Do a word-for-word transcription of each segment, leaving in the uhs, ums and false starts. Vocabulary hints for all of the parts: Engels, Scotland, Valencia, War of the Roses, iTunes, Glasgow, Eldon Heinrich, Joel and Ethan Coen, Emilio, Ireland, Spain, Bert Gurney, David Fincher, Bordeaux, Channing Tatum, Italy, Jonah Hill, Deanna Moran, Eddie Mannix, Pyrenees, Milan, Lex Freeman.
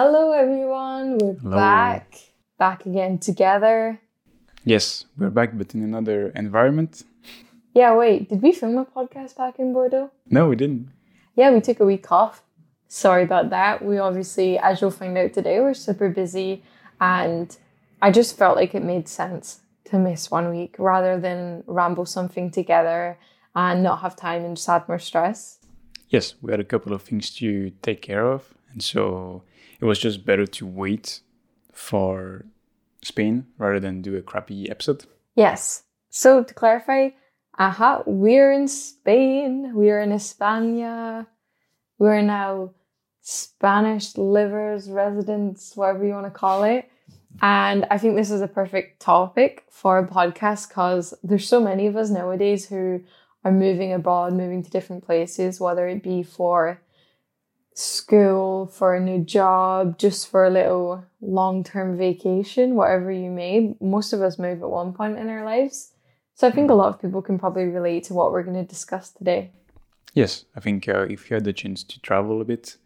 Hello everyone, we're Hello. back, back again together. Yes, we're back but in another environment. Yeah, wait, did we film a podcast back in Bordeaux? No, we didn't. Yeah, we took a week off. Sorry about that. We obviously, as you'll find out today, we're super busy and I just felt like it made sense to miss one week rather than ramble something together and not have time and just add more stress. Yes, we had a couple of things to take care of and so it was just better to wait for Spain rather than do a crappy episode. Yes. So to clarify, aha, we're in Spain. We're in España. We're now Spanish livers, residents, whatever you want to call it. And I think this is a perfect topic for a podcast because there's so many of us nowadays who are moving abroad, moving to different places, whether it be for school, for a new job, just for a little long-term vacation, whatever you may. Most of us move at one point in our lives. So I think a lot of people can probably relate to what we're going to discuss today. Yes, I think uh, if you had the chance to travel a bit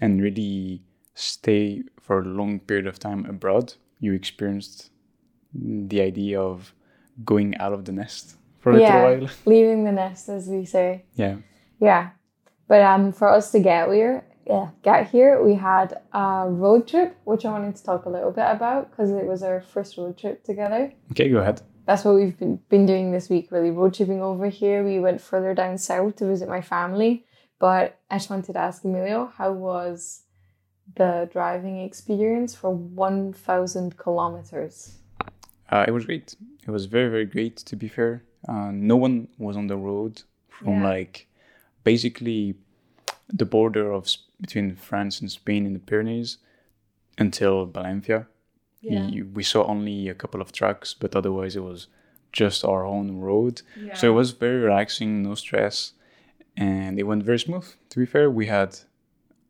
and really stay for a long period of time abroad, you experienced the idea of going out of the nest for a yeah, little while. Leaving the nest, as we say. Yeah. Yeah. But um, for us to get here, yeah, get here, we had a road trip, which I wanted to talk a little bit about because it was our first road trip together. Okay, go ahead. That's what we've been, been doing this week, really, road tripping over here. We went further down south to visit my family. But I just wanted to ask Emilio, how was the driving experience for one thousand kilometers? Uh, it was great. It was very, very great, to be fair. Uh, no one was on the road from yeah. like... basically the border of between France and Spain in the Pyrenees until Valencia. Yeah. We, we saw only a couple of trucks, but otherwise it was just our own road. Yeah. So it was very relaxing, no stress, and it went very smooth. To be fair, we had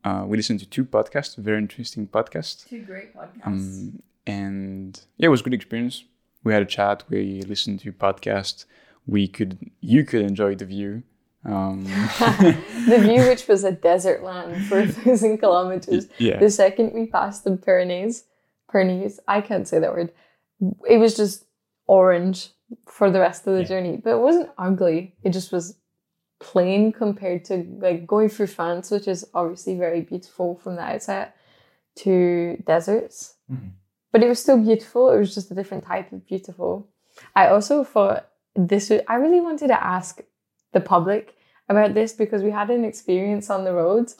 uh, we listened to two podcasts, very interesting podcasts. Two great podcasts. Um, and yeah, it was a good experience. We had a chat. We listened to podcasts. We could you could enjoy the view. Um. The view, which was a desert land for a thousand kilometers. Yeah. The second we passed the Pyrenees, Pyrenees, I can't say that word. It was just orange for the rest of the yeah. journey, but it wasn't ugly. It just was plain compared to like going through France, which is obviously very beautiful from the outset, to deserts. Mm-hmm. But it was still beautiful. It was just a different type of beautiful. I also thought this was, I really wanted to ask the public about this because we had an experience on the roads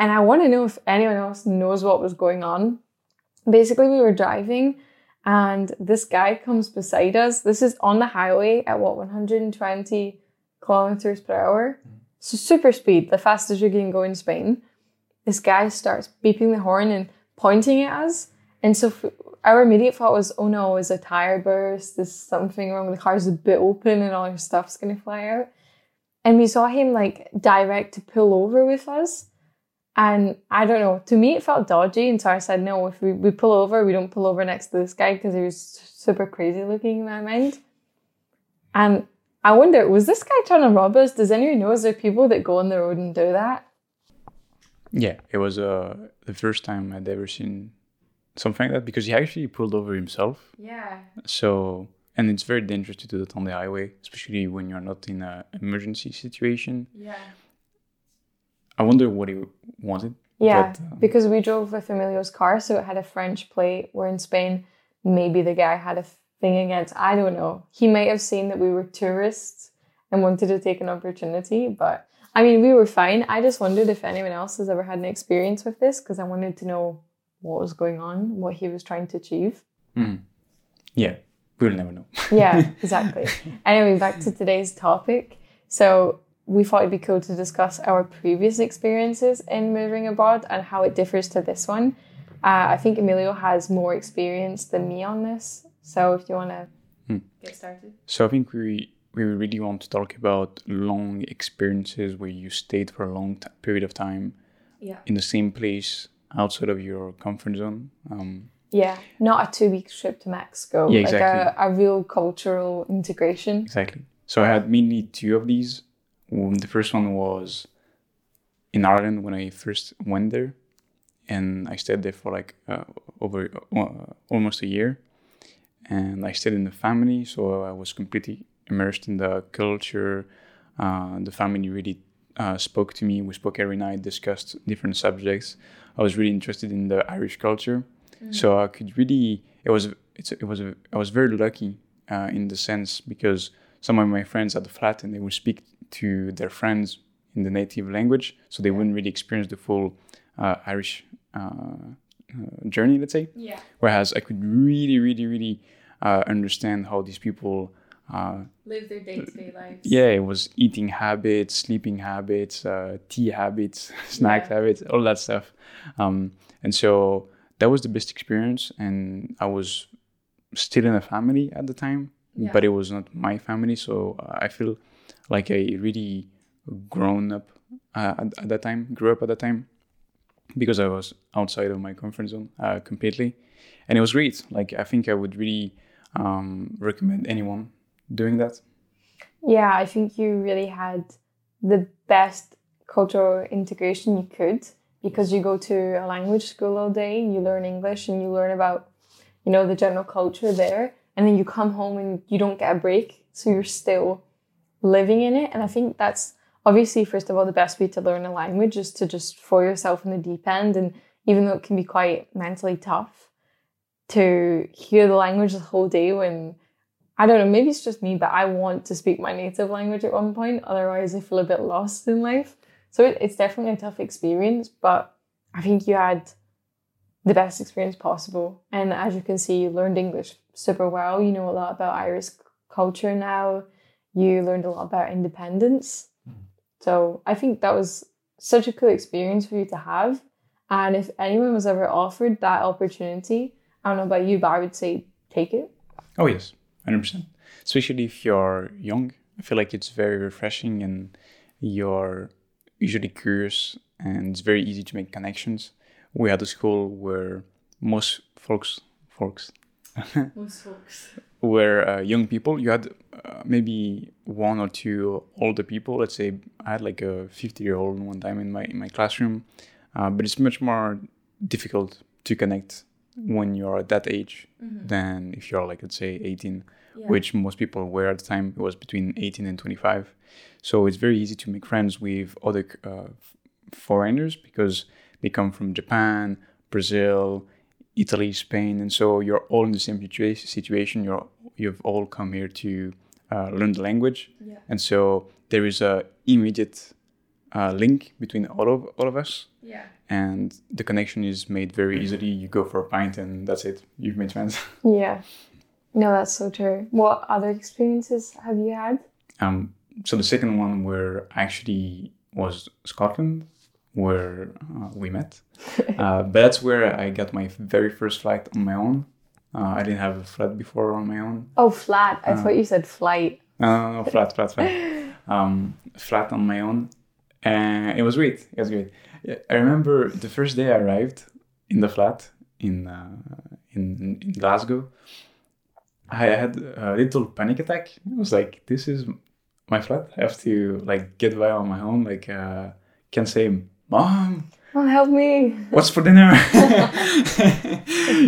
and I want to know if anyone else knows what was going on. Basically, we were driving and this guy comes beside us. This is on the highway at what, one hundred twenty kilometers per hour. So super speed, the fastest you can go in Spain. This guy starts beeping the horn and pointing at us. And so our immediate thought was, oh no, is a tire burst? There's something wrong with the car. It's a bit open and all your stuff's going to fly out. And we saw him like direct to pull over with us. And I don't know, to me, it felt dodgy. And so I said, no, if we, we pull over, we don't pull over next to this guy because he was super crazy looking in my mind. And I wonder, was this guy trying to rob us? Does anyone know, is there people that go on the road and do that? Yeah, it was uh, the first time I'd ever seen something like that because he actually pulled over himself. Yeah. So... and it's very dangerous to do that on the highway, especially when you're not in an emergency situation. Yeah. I wonder what he wanted. Yeah, but, um, because we drove with Emilio's car, so it had a French plate. We're in Spain. Maybe the guy had a thing against, I don't know. He might have seen that we were tourists and wanted to take an opportunity. But, I mean, we were fine. I just wondered if anyone else has ever had an experience with this, because I wanted to know what was going on, what he was trying to achieve. Mm. Yeah. We'll never know. Yeah, exactly. Anyway, back to today's topic. So we thought it'd be cool to discuss our previous experiences in moving abroad and how it differs to this one. Uh, I think Emilio has more experience than me on this. So if you want to hmm. get started. So I think we, we really want to talk about long experiences where you stayed for a long t- period of time yeah. in the same place outside of your comfort zone. Um Yeah, not a two-week trip to Mexico, yeah, exactly. like a, a real cultural integration. Exactly. So I had mainly two of these. The first one was in Ireland when I first went there. And I stayed there for like uh, over uh, almost a year. And I stayed in the family, so I was completely immersed in the culture. Uh, the family really uh, spoke to me. We spoke every night, discussed different subjects. I was really interested in the Irish culture. Mm-hmm. So I could really, it was, it's, it was, a, I was very lucky uh, in the sense because some of my friends had the flat and they would speak to their friends in the native language. So they wouldn't really experience the full uh, Irish uh Uh, journey, let's say. Yeah. Whereas I could really, really, really uh, understand how these people uh, live their day-to-day lives. Yeah, it was eating habits, sleeping habits, uh, tea habits, snack yeah. habits, all that stuff. Um, and so that was the best experience. And I was still in a family at the time, yeah. but it was not my family. So I feel like I really grown up uh, at, at that time, grew up at that time. Because I was outside of my comfort zone uh, completely. And it was great. Like, I think I would really um, recommend anyone doing that. Yeah, I think you really had the best cultural integration you could because you go to a language school all day, you learn English and you learn about, you know, the general culture there. And then you come home and you don't get a break. So you're still living in it. And I think that's obviously, first of all, the best way to learn a language is to just throw yourself in the deep end. And even though it can be quite mentally tough to hear the language the whole day when, I don't know, maybe it's just me, but I want to speak my native language at one point. Otherwise, I feel a bit lost in life. So it, it's definitely a tough experience, but I think you had the best experience possible. And as you can see, you learned English super well. You know a lot about Irish culture now. You learned a lot about independence. So I think that was such a cool experience for you to have. And if anyone was ever offered that opportunity, I don't know about you, but I would say take it. Oh, yes, one hundred percent. Especially if you're young. I feel like it's very refreshing and you're usually curious and it's very easy to make connections. We had a school where most folks, folks, most folks were uh, young people. You had uh, maybe one or two older people. Let's say I had like a fifty year old one time in my in my classroom, uh, but it's much more difficult to connect when you're at that age mm-hmm. than if you're like, let's say, eighteen, yeah. which most people were at the time. It was between eighteen and twenty-five, so it's very easy to make friends with other uh, foreigners because they come from Japan, Brazil, Italy, Spain, and so you're all in the same situa- situation. You're you've all come here to uh, learn the language, yeah. and so there is a immediate uh, link between all of all of us. Yeah, and the connection is made very easily. You go for a pint, and that's it. You've made friends. Yeah, no, that's so true. What other experiences have you had? Um, so the second one where actually was Scotland. Where uh, we met, uh, but that's where I got my very first flight on my own. Uh, I didn't have a flat before on my own. Oh, flat! I uh, thought you said flight. No, no, no, flat, flat, flat. Um, flat on my own, and it was great. It was great. I remember the first day I arrived in the flat in uh, in, in Glasgow. I had a little panic attack. I was like, "This is my flat. I have to like get by on my own." Like, uh, can say. Mom, Mom, help me. What's for dinner?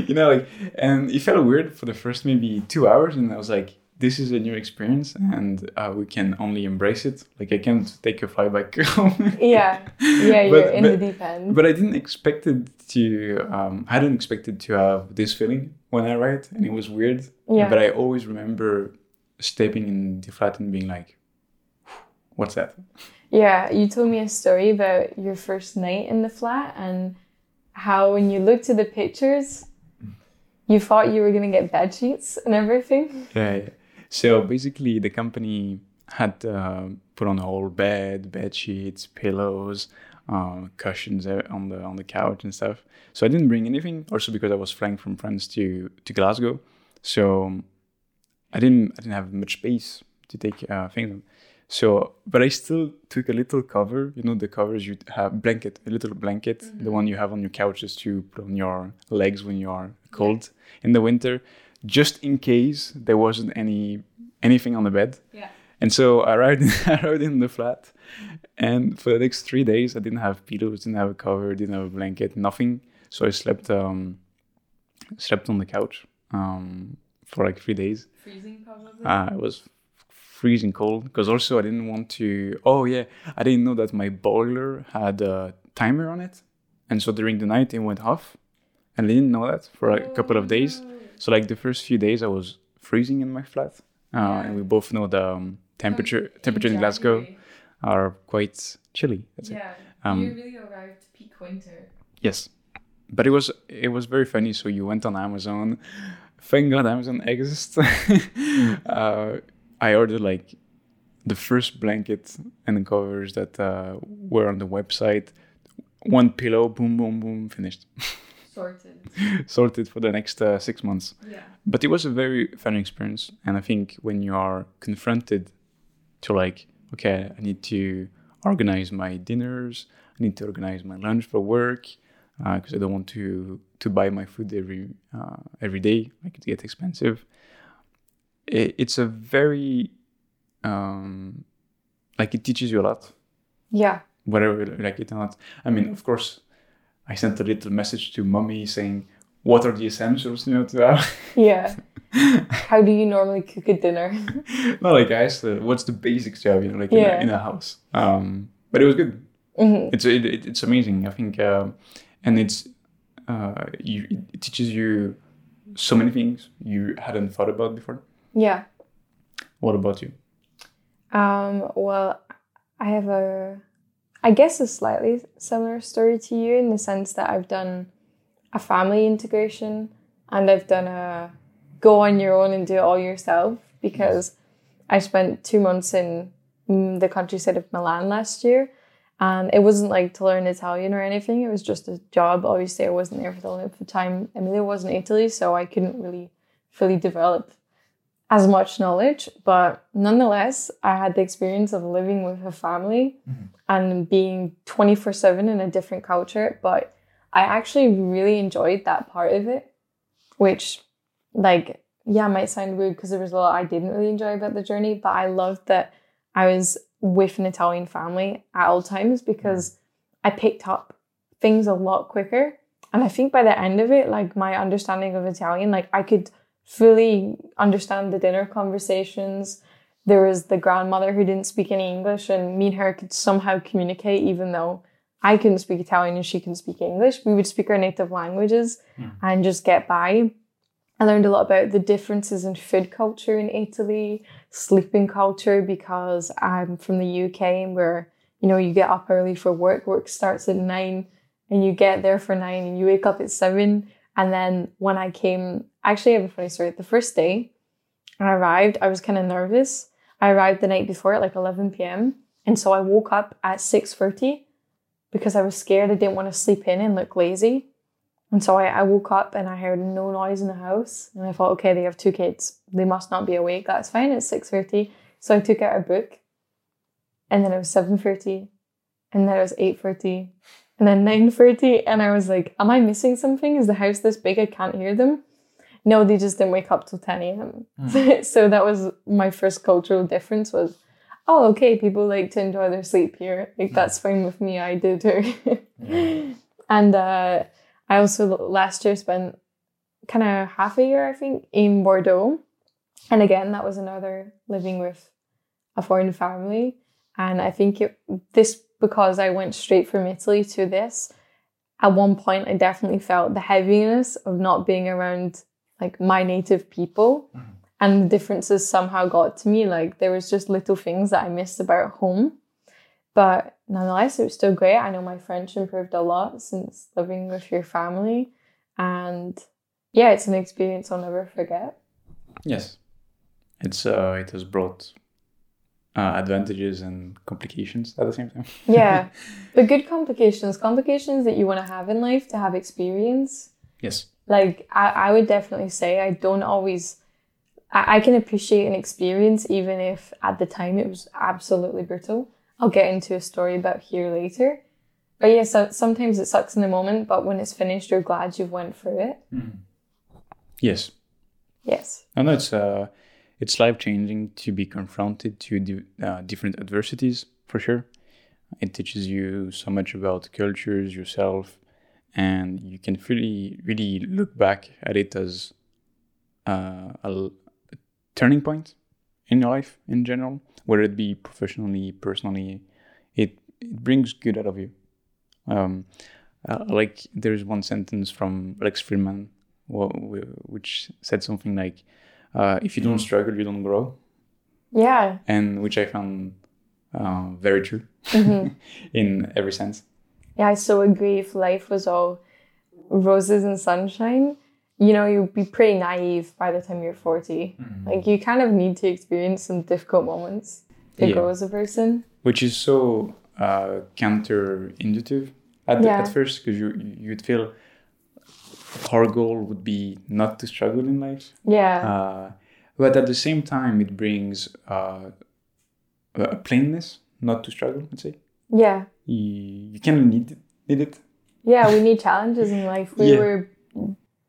you know, like, and it felt weird for the first maybe two hours. And I was like, this is a new experience and uh, we can only embrace it. Like, I can't take a fly back home. yeah. Yeah, you're but, in but, the deep end. But I didn't expect it to, um, I didn't expect it to have this feeling when I arrived. And it was weird. Yeah. But I always remember stepping in the flat and being like, what's that? Yeah, you told me a story about your first night in the flat and how when you looked at the pictures, you thought you were going to get bed sheets and everything. Yeah, yeah. So basically the company had uh, put on a whole bed, bed sheets, pillows, uh, cushions on the on the couch and stuff. So I didn't bring anything also because I was flying from France to, to Glasgow. So I didn't I didn't have much space to take uh, things. So, but I still took a little cover, you know, the covers you have, blanket, a little blanket, mm-hmm. the one you have on your couches to put on your legs when you are cold yeah. in the winter, just in case there wasn't any anything on the bed. Yeah. And so I arrived, in, I arrived in the flat, and for the next three days, I didn't have pillows, didn't have a cover, didn't have a blanket, nothing. So I slept um, slept on the couch um, for like three days. Freezing probably? Uh, it was freezing cold, because also I didn't want to... Oh, yeah, I didn't know that my boiler had a timer on it. And so during the night, it went off. And I didn't know that for like a couple of days. So like the first few days, I was freezing in my flat. Uh, yeah. And we both know the... Um, Temperature in temperature in Glasgow are quite chilly. That's yeah, it. Um, you really arrived peak winter. Yes, but it was it was very funny. So you went on Amazon. Thank God Amazon exists. uh, I ordered like the first blanket and the covers that uh, were on the website. One pillow, boom, boom, boom, finished. Sorted. Sorted for the next uh, six months. Yeah. But it was a very fun experience, and I think when you are confronted to like, okay, I need to organize my dinners, I need to organize my lunch for work, because uh, I don't want to to buy my food every uh, every day, like it gets expensive. It, it's a very, um, like it teaches you a lot. Yeah. Whether you like it or not. I mean, of course, I sent a little message to mommy saying, what are the essentials, you know, to have? Yeah. How do you normally cook a dinner? Not like I asked, uh, what's the basics to have, you know, like yeah. in, a, in a house. Um, but it was good. Mm-hmm. It's it, it, it's amazing, I think. Uh, and it's uh, you, it teaches you so many things you hadn't thought about before. Yeah. What about you? Um, well, I have a, I guess a slightly similar story to you in the sense that I've done a family integration, and I've done a go on your own and do it all yourself, because yes. I spent two months in the countryside of Milan last year, and it wasn't like to learn Italian or anything. It was just a job. Obviously, I wasn't there for the length of time. Emilio was in Italy, so I couldn't really fully develop as much knowledge, but nonetheless, I had the experience of living with a family mm-hmm. and being twenty-four seven in a different culture, but I actually really enjoyed that part of it, which, like, yeah, might sound weird because there was a lot I didn't really enjoy about the journey, but I loved that I was with an Italian family at all times, because I picked up things a lot quicker. And I think by the end of it, like, my understanding of Italian, like, I could fully understand the dinner conversations. There was the grandmother who didn't speak any English, and me and her could somehow communicate, even though I couldn't speak Italian and she couldn't speak English. We would speak our native languages yeah. and just get by. I learned a lot about the differences in food culture in Italy, sleeping culture, because I'm from the U K, where, you know, you get up early for work. Work starts at nine and you get there for nine and you wake up at seven. And then when I came, actually I have a funny story. The first day I arrived, I was kind of nervous. I arrived the night before at like eleven p.m. And so I woke up at six thirty because I was scared. I didn't want to sleep in and look lazy. And so I, I woke up and I heard no noise in the house. And I thought, okay, they have two kids. They must not be awake. That's fine. It's six thirty. So I took out a book. And then it was seven thirty. And then it was eight thirty. And then nine thirty, and I was like, am I missing something? Is the house this big? I can't hear them. No, they just didn't wake up till ten a.m. Mm. So that was my first cultural difference was, oh, okay, people like to enjoy their sleep here. Like, that's fine with me. I do too. Yeah. And uh, I also last year spent kind of half a year, I think, in Bordeaux. And again, that was another living with a foreign family. And I think it, this... because I went straight from Italy to this, at one point I definitely felt the heaviness of not being around like my native people, mm-hmm. and the differences somehow got to me. Like, there was just little things that I missed about home, but nonetheless it was still great. I know my French improved a lot since living with your family, and yeah, it's an experience I'll never forget. Yes, it's uh, it has brought Uh, advantages and complications at the same time. Yeah, but good complications, complications that you want to have in life to have experience. Yes. Like, I, I would definitely say I don't always, I, I can appreciate an experience even if at the time it was absolutely brutal. I'll get into a story about here later. But yeah, so sometimes it sucks in the moment, but when it's finished, you're glad you went through it. Mm-hmm. Yes. Yes. I know it's, uh, it's life-changing to be confronted to di- uh, different adversities, for sure. It teaches you so much about cultures, yourself, and you can really, really look back at it as uh, a turning point in life in general, whether it be professionally, personally. It it brings good out of you. Um, uh, like there's one sentence from Lex Freeman, which said something like, uh, "If you don't struggle, you don't grow." Yeah. And which I found uh, very true mm-hmm. in every sense. Yeah, I so agree. If life was all roses and sunshine, you know, you'd be pretty naive by the time you're forty. Mm-hmm. Like, you kind of need to experience some difficult moments to yeah. grow as a person. Which is so uh, counterintuitive at, yeah. at first, because you, you'd feel our goal would be not to struggle in life. Yeah. Uh, but at the same time, it brings uh, a plainness not to struggle, let's say. Yeah. You kind of need it, need it. Yeah, we need challenges in life. We yeah. were,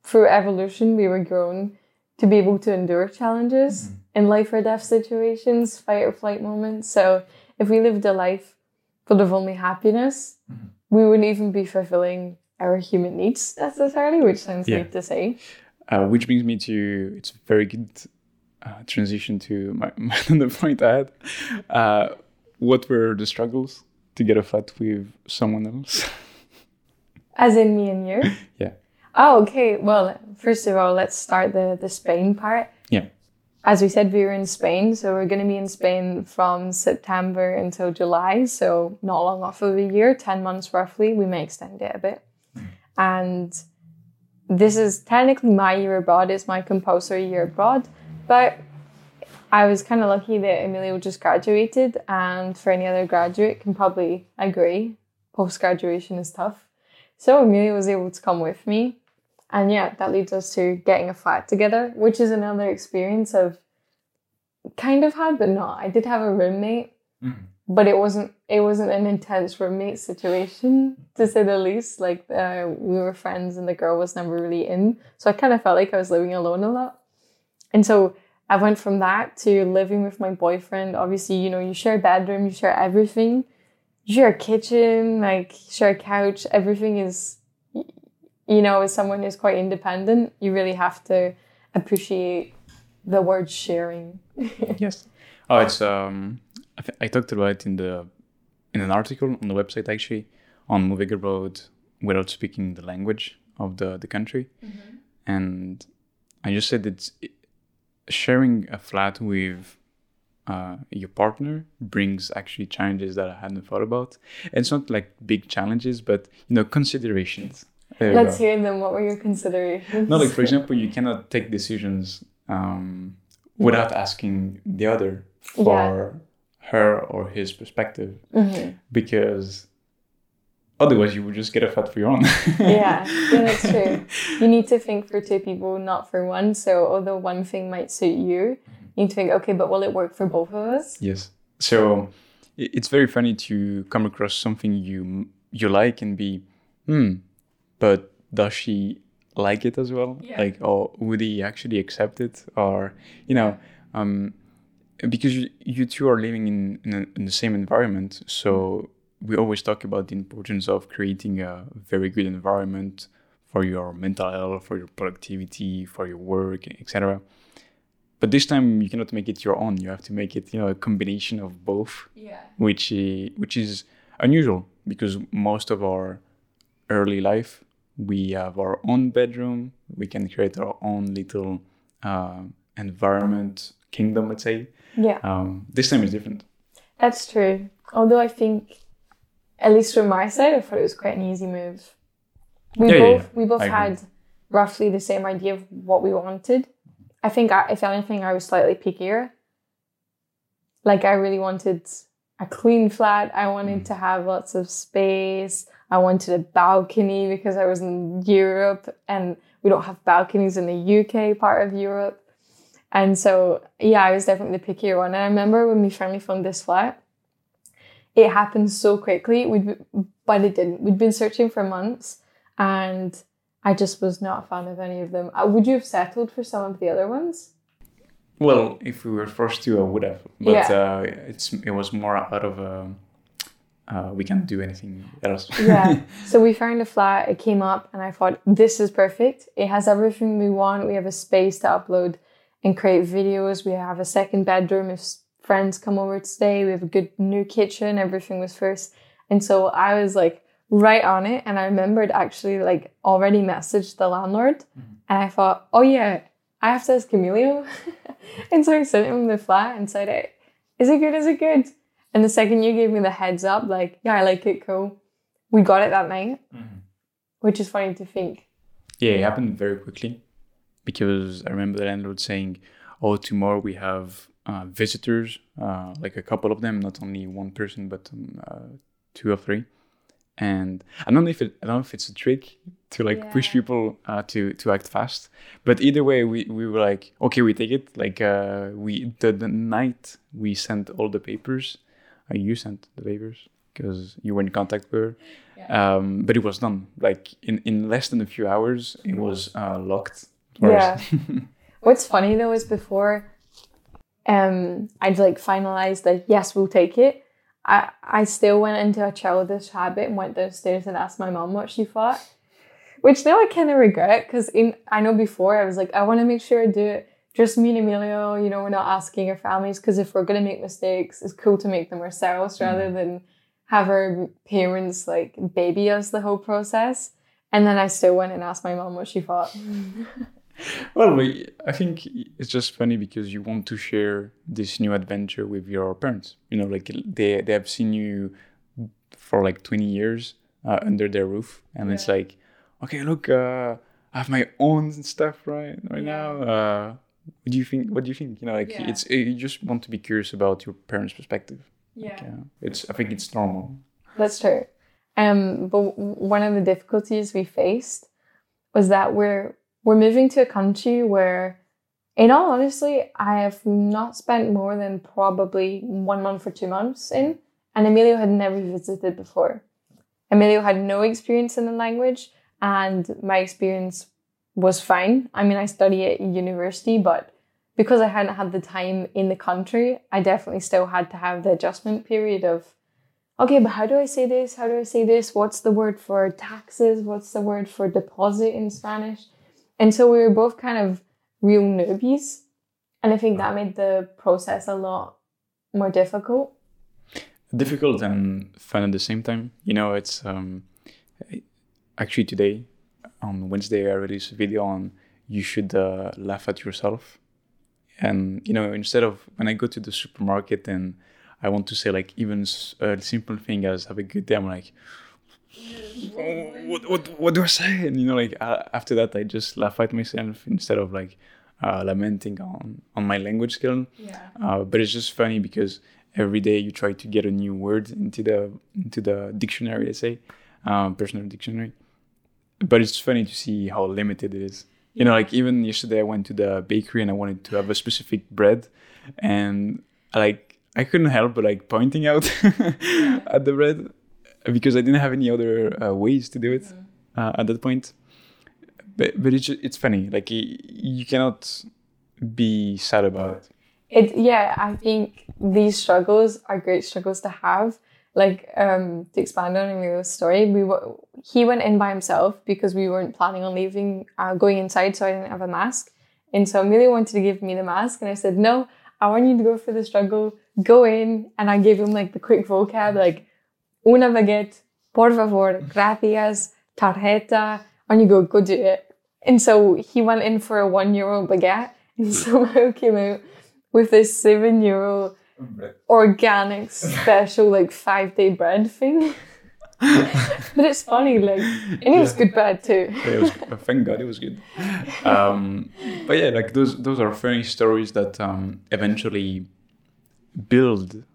through evolution, we were grown to be able to endure challenges mm-hmm. in life or death situations, fight or flight moments. So if we lived a life full of only happiness, mm-hmm. we wouldn't even be fulfilling our human needs necessarily, which sounds yeah. weird to say. Uh, which brings me to, it's a very good uh, transition to my, my the point I had. Uh, what were the struggles to get a flat with someone else? As in me and you? Yeah. Oh, okay. Well, first of all, let's start the, the Spain part. Yeah. As we said, we were in Spain, so we're going to be in Spain from September until July, so not long off of a year, ten months roughly. We may extend it a bit. And this is technically my year abroad. It's my compulsory year abroad, but I was kind of lucky that Emilio just graduated, and for any other graduate can probably agree, post-graduation is tough. So Emilio was able to come with me. And yeah, that leads us to getting a flat together, which is another experience I've kind of had, but not. I did have a roommate, mm-hmm. but it wasn't it wasn't an intense roommate situation, to say the least. Like, uh, we were friends and the girl was never really in. So I kind of felt like I was living alone a lot. And so I went from that to living with my boyfriend. Obviously, you know, you share a bedroom, you share everything. You share a kitchen, like, share a couch. Everything is, you know, as someone who's quite independent, you really have to appreciate the word sharing. Yes. Oh, it's, um, I, th- I talked about it in the, in an article on the website, actually, on moving abroad without speaking the language of the, the country. Mm-hmm. And I just said it's, it, sharing a flat with uh, your partner brings actually challenges that I hadn't thought about. And it's not like big challenges, but, you know, considerations. There Let's hear them. What were your considerations? No, like, for example, you cannot take decisions um, without asking the other for yeah. her or his perspective, mm-hmm. because otherwise you would just get a flat for your own. yeah. yeah, that's true. You need to think for two people, not for one. So although one thing might suit you, you need to think, okay, but will it work for both of us? Yes. So it's very funny to come across something you you like and be, hmm, but does she like it as well? Yeah. Like, or would he actually accept it? Or, you know, um, because you, you two are living in, in, a, in the same environment. So we always talk about the importance of creating a very good environment for your mental health, for your productivity, for your work, et cetera. But this time you cannot make it your own. You have to make it, you know, a combination of both, yeah. which, which is unusual because most of our early life, we have our own bedroom. We can create our own little uh, environment, kingdom, let's say. Yeah. Um, this time is different. That's true. Although I think, at least from my side, I thought it was quite an easy move. We yeah, both yeah, yeah. we both I had agree. roughly the same idea of what we wanted. I think, I, if anything, I was slightly pickier. Like, I really wanted a clean flat. I wanted mm. to have lots of space. I wanted a balcony because I was in Europe and we don't have balconies in the U K part of Europe. And so, yeah, I was definitely the pickier one. And I remember when we finally found this flat, it happened so quickly, We'd, but it didn't. We'd been searching for months and I just was not a fan of any of them. Would you have settled for some of the other ones? Well, if we were forced to, I would have. But yeah. uh, it's it was more out of a, uh, we can't do anything else. Yeah. So we found a flat. It came up, and I thought, this is perfect. It has everything we want. We have a space to upload and create videos. We have a second bedroom if friends come over to stay. We have a good new kitchen. Everything was first, and so I was like right on it. And I remembered actually like already messaged the landlord, mm-hmm. and I thought, oh yeah. I have to ask Emilio. And so I sent him the flat and said, hey, is it good? Is it good? And the second you gave me the heads up, like, yeah, I like it, cool. We got it that night, mm-hmm. which is funny to think. Yeah, it happened very quickly because I remember the landlord saying, oh, tomorrow we have uh, visitors, uh, like a couple of them, not only one person, but um, uh, two or three. And I don't know if it, I don't know if it's a trick to like yeah. push people uh, to to act fast, but either way, we, we were like, okay, we take it. Like uh, we the, the night we sent all the papers, uh, you sent the papers because you were in contact with her. Yeah. Um, but it was done like in, in less than a few hours. It was uh, locked. Yeah. What's funny though is before, um, I'd like finalized that yes, we'll take it. I, I still went into a childish habit and went downstairs and asked my mom what she thought, which now I kind of regret because in I know before I was like, I want to make sure I do it. Just me and Emilio, you know, we're not asking our families because if we're going to make mistakes, it's cool to make them ourselves rather than have our parents like baby us the whole process. And then I still went and asked my mom what she thought. Well, I think it's just funny because you want to share this new adventure with your parents. You know, like they, they have seen you for like twenty years uh, under their roof. And yeah. It's like, okay, look, uh, I have my own stuff right right yeah. now. Uh, what do you think? What do you think? You know, like yeah. it's you just want to be curious about your parents' perspective. Yeah. Like, uh, it's I think it's normal. That's true. Um, but one of the difficulties we faced was that we're We're moving to a country where, in all honesty, I have not spent more than probably one month or two months in, and Emilio had never visited before. Emilio had no experience in the language, and my experience was fine. I mean, I study at university, but because I hadn't had the time in the country, I definitely still had to have the adjustment period of, okay, but how do I say this? How do I say this? What's the word for taxes? What's the word for deposit in Spanish? And so we were both kind of real newbies. And I think that made the process a lot more difficult. Difficult and fun at the same time. You know, it's um, actually today, on Wednesday, I released a video on you should uh, laugh at yourself. And, you know, instead of when I go to the supermarket and I want to say like even a simple thing as have a good day, I'm like, Oh, what, what what do I say? And you know, like uh, after that, I just laugh at myself instead of like uh, lamenting on, on my language skill. Yeah. Uh, but it's just funny because every day you try to get a new word into the into the dictionary, let's say, um, personal dictionary. But it's funny to see how limited it is. You know, like even yesterday I went to the bakery and I wanted to have a specific bread, and like I couldn't help but like pointing out at the bread. Because I didn't have any other uh, ways to do it mm-hmm. uh, at that point. But but it's it's funny. Like, it, you cannot be sad about it. It. Yeah, I think these struggles are great struggles to have. Like, um, to expand on Emilio's story, we were, he went in by himself because we weren't planning on leaving, uh, going inside, so I didn't have a mask. And so Emilio wanted to give me the mask, and I said, no, I want you to go for the struggle. Go in. And I gave him, like, the quick vocab, like, una baguette, por favor, gracias, tarjeta, and you go, go do it. And so he went in for a one euro baguette and somehow came out with this seven euro organic special like five day bread thing. But it's funny, like, and it yeah. was good bread too. Yeah, it was good. Thank God it was good. Um, but yeah, like those, those are funny stories that um, eventually build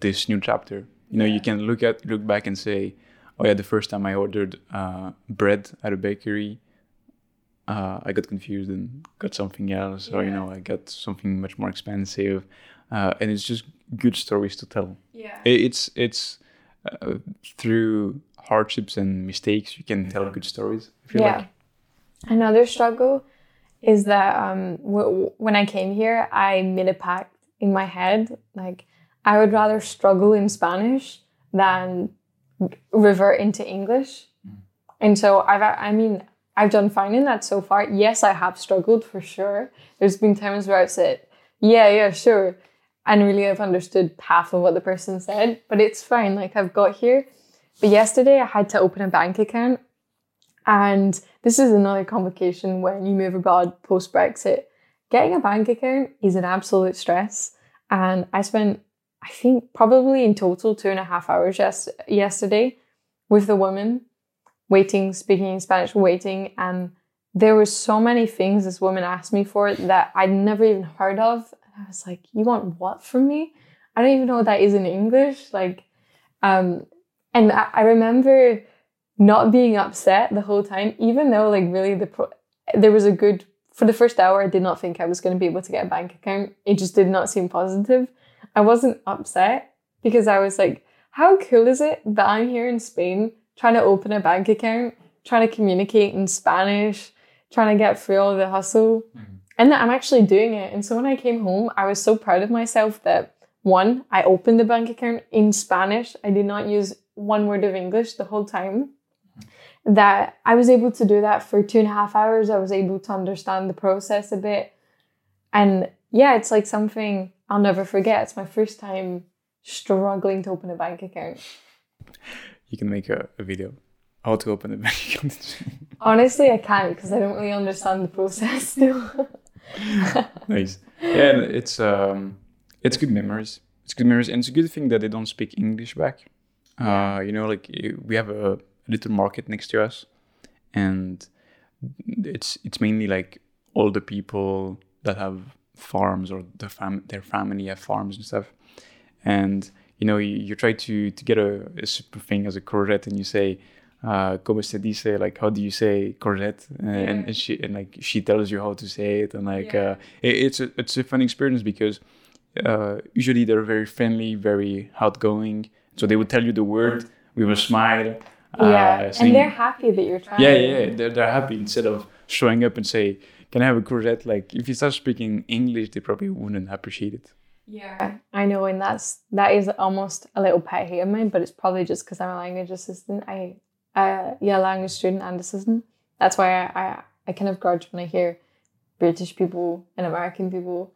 this new chapter. You know, you can look at look back and say, oh yeah, the first time I ordered uh, bread at a bakery, uh, I got confused and got something else. Yeah. Or, you know, I got something much more expensive. Uh, and it's just good stories to tell. Yeah. It's, it's uh, through hardships and mistakes, you can tell good stories, I feel yeah. like. Another struggle is that um, w when I came here, I made a pact in my head, like I would rather struggle in Spanish than revert into English. Mm. And so I've, I mean, I've done fine in that so far. Yes, I have struggled for sure. There's been times where I've said, yeah, yeah, sure. And really I've understood half of what the person said, but it's fine. Like I've got here. But yesterday I had to open a bank account. And this is another complication when you move abroad post-Brexit. Getting a bank account is an absolute stress. And I spent, I think, probably in total two and a half hours yes yesterday with the woman, waiting, speaking in Spanish, waiting. And there were so many things this woman asked me for that I'd never even heard of. And I was like, you want what from me? I don't even know what that is in English. Like, um, and I, I remember not being upset the whole time, even though like really the pro there was a good... For the first hour, I did not think I was going to be able to get a bank account. It just did not seem positive. I wasn't upset because I was like, how cool is it that I'm here in Spain trying to open a bank account, trying to communicate in Spanish, trying to get through all the hustle, mm-hmm. and that I'm actually doing it. And so when I came home, I was so proud of myself that, one, I opened the bank account in Spanish. I did not use one word of English the whole time. That I was able to do that for two and a half hours. I was able to understand the process a bit. And yeah, it's like something I'll never forget. It's my first time struggling to open a bank account. You can make a, a video. How to open a bank account. Honestly, I can't because I don't really understand the process still. Nice. Yeah, it's, um, it's good memories. It's good memories. And it's a good thing that they don't speak English back. Uh, you know, like we have a... little market next to us, and it's it's mainly like all the people that have farms or the fam their family have farms and stuff, and you know you, you try to to get a, a super thing as a courgette, and you say uh como se dice, like how do you say courgette, and, yeah. and, and she and like she tells you how to say it, and like yeah. uh, it, it's a, it's a fun experience because uh usually they're very friendly, very outgoing, so they would tell you the word with a smile. Yeah, uh, saying, and they're happy that you're trying. Yeah, yeah, they're, they're happy instead of showing up and say, can I have a courgette? Like, if you start speaking English, they probably wouldn't appreciate it. Yeah, I know, and that's that is almost a little pet hate of mine, but it's probably just because I'm a language assistant. I, uh, yeah, language student and assistant. That's why I, I, I kind of grudge when I hear British people and American people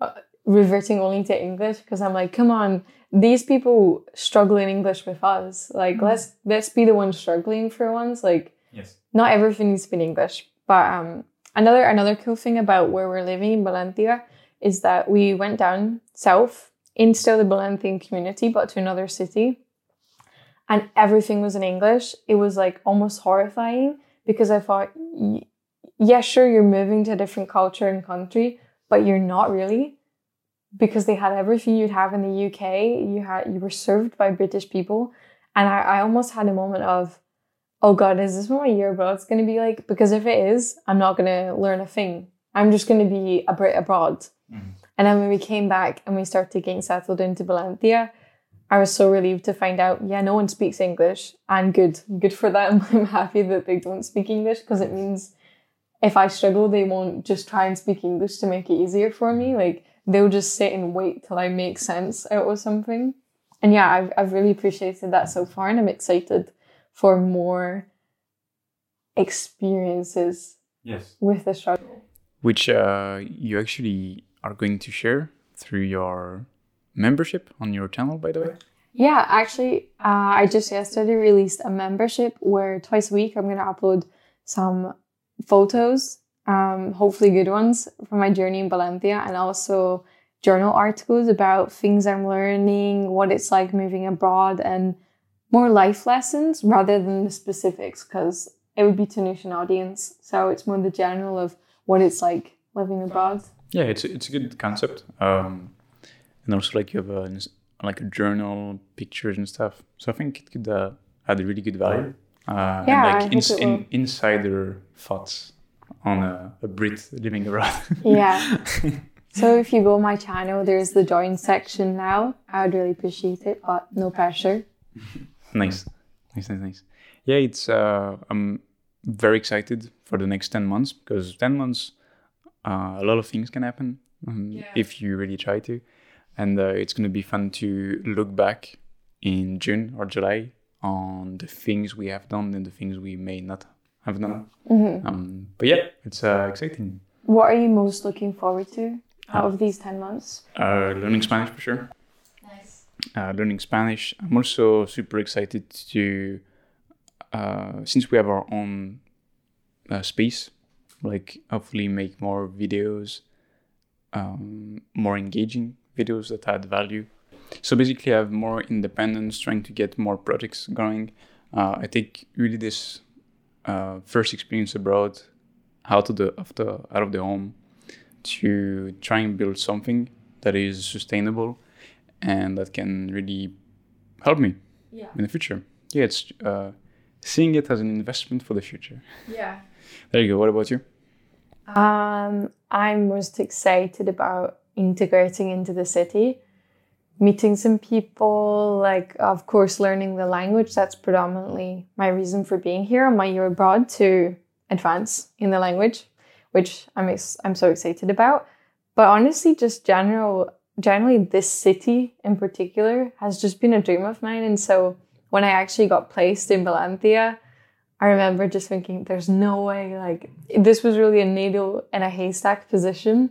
uh, reverting only to English, because I'm like, come on, these people struggle in English with us. Like, mm-hmm. let's let's be the ones struggling for once. Like, yes. Not everything needs to be in English. But um, another another cool thing about where we're living in Valencia is that we went down south into still the Valencian community, but to another city, and everything was in English. It was like almost horrifying because I thought, yeah, sure, you're moving to a different culture and country, but you're not really. Because they had everything you'd have in the U K, you had you were served by British people, and I, I almost had a moment of, oh God, is this what my year abroad's going to be like? Because if it is, I'm not going to learn a thing. I'm just going to be a Brit abroad. Mm-hmm. And then when we came back and we started getting settled into Valencia, I was so relieved to find out, yeah, no one speaks English, and good, good for them. I'm happy that they don't speak English because it means if I struggle, they won't just try and speak English to make it easier for me, like. They'll just sit and wait till I make sense out of something. And yeah, I've, I've really appreciated that so far, and I'm excited for more experiences yes. with the struggle. Which uh, you actually are going to share through your membership on your channel, by the way. Yeah, actually, uh, I just yesterday released a membership where twice a week I'm going to upload some photos, Um, hopefully good ones, from my journey in Valencia, and also journal articles about things I'm learning, what it's like moving abroad, and more life lessons rather than the specifics, because it would be Tunisian audience, so it's more the general of what it's like living abroad. Yeah, it's a, it's a good concept, um, and also like you have a, like a journal, pictures and stuff, so I think it could uh, add a really good value, uh, yeah, and like ins in insider thoughts on a, a Brit living abroad. Yeah. So if you go on my channel, there's the join section now. I would really appreciate it, but no pressure. Nice. Nice, nice, nice. Yeah, it's, uh, I'm very excited for the next ten months because ten months uh, a lot of things can happen um, yeah. if you really try to. And uh, it's going to be fun to look back in June or July on the things we have done and the things we may not have done. Mm-hmm. Um, but yeah, it's uh, exciting. What are you most looking forward to out uh, of these ten months? Uh, learning Spanish for sure. Nice. Uh, learning Spanish. I'm also super excited to, uh, since we have our own uh, space, like hopefully make more videos, um, more engaging videos that add value. So basically I have more independence, trying to get more projects going. Uh, I think really this uh, first experience abroad, out of the, of the, out of the home, to try and build something that is sustainable and that can really help me yeah. in the future. Yeah, it's uh, seeing it as an investment for the future. Yeah. There you go. What about you? Um, I'm most excited about integrating into the city, meeting some people, like, of course, learning the language. That's predominantly my reason for being here on my year abroad, to advance in the language, which I'm ex- I'm so excited about. But honestly, just general, generally this city in particular has just been a dream of mine. And so when I actually got placed in Valencia, I remember just thinking, there's no way, like, this was really a needle in a haystack position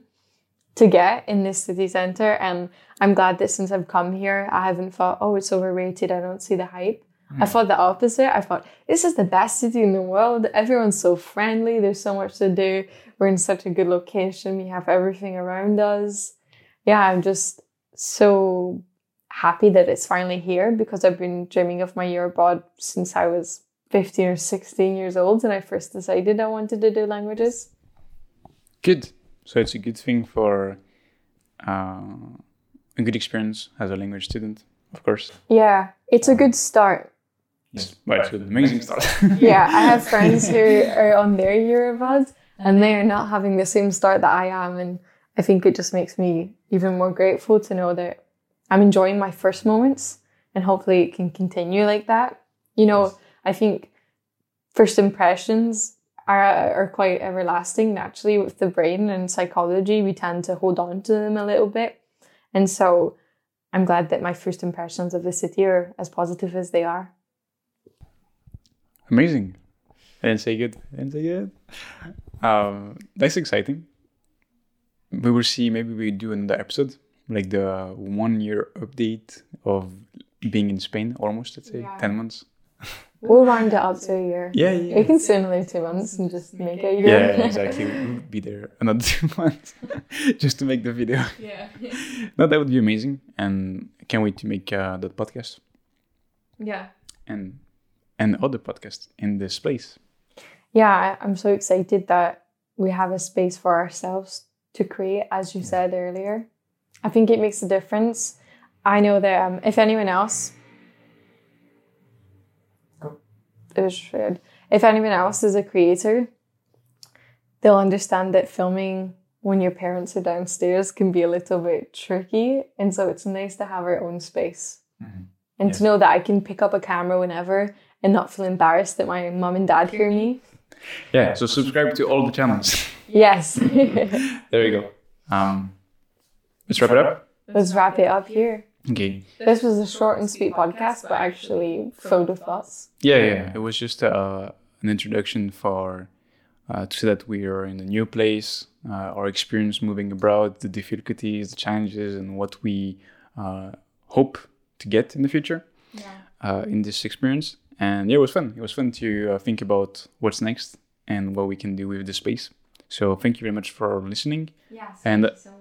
to get in this city center. And I'm glad that since I've come here, I haven't thought, oh, it's overrated, I don't see the hype. Mm. I thought the opposite. I thought, this is the best city in the world. Everyone's so friendly. There's so much to do. We're in such a good location. We have everything around us. Yeah, I'm just so happy that it's finally here, because I've been dreaming of my year abroad since I was fifteen or sixteen years old, and I first decided I wanted to do languages. Good. So it's a good thing for uh, a good experience as a language student, of course. Yeah, it's a good start. Yes, but it's an amazing start. Yeah, I have friends who are on their year abroad and they are not having the same start that I am. And I think it just makes me even more grateful to know that I'm enjoying my first moments, and hopefully it can continue like that. You know, I think first impressions Are, are quite everlasting naturally with the brain and psychology. We tend to hold on to them a little bit. And so I'm glad that my first impressions of the city are as positive as they are. Amazing. I didn't say good. I didn't say good. Um, that's exciting. We will see, maybe we do another episode, like the one year update of being in Spain, almost, let's say, yeah. ten months. We'll round it up to a year. Yeah, yeah. We can soon live two months and just make it a year. Yeah, exactly. We'll be there another two months just to make the video. Yeah. No, that would be amazing. And I can't wait to make uh, that podcast. Yeah. And and other podcasts in this place. Yeah, I'm so excited that we have a space for ourselves to create, as you said earlier. I think it makes a difference. I know that um, if anyone else... It was weird. If anyone else is a creator, they'll understand that filming when your parents are downstairs can be a little bit tricky. And so it's nice to have our own space. Mm-hmm. And yes. to know that I can pick up a camera whenever and not feel embarrassed that my mom and dad hear me. Yeah, so subscribe to all the channels. Yes. There we go. Um, let's wrap it up. Let's wrap it up here. Okay. This was a short and sweet podcast, but actually filled with thoughts. Yeah, yeah. It was just uh, an introduction for uh, to say that we are in a new place, uh, our experience moving abroad, the difficulties, the challenges, and what we uh, hope to get in the future yeah. uh, in this experience. And yeah, it was fun. It was fun to uh, think about what's next and what we can do with the space. So thank you very much for listening. Yes, and thank you so much.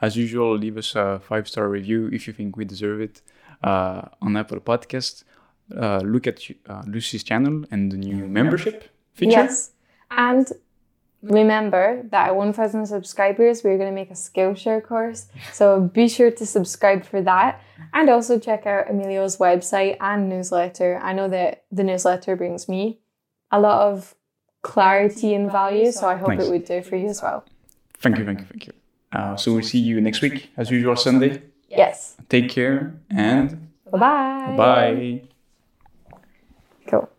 As usual, leave us a five-star review if you think we deserve it uh, on Apple Podcasts. Uh, look at uh, Lucy's channel and the new membership feature. Yes, and remember that at one thousand subscribers, we're going to make a Skillshare course. So be sure to subscribe for that. And also check out Emilio's website and newsletter. I know that the newsletter brings me a lot of clarity and value, so I hope nice. It would do for you as well. Thank you, thank you, thank you. Uh, so we'll see you next week, as usual, Sunday. Yes. Take care and bye-bye. Bye. Cool.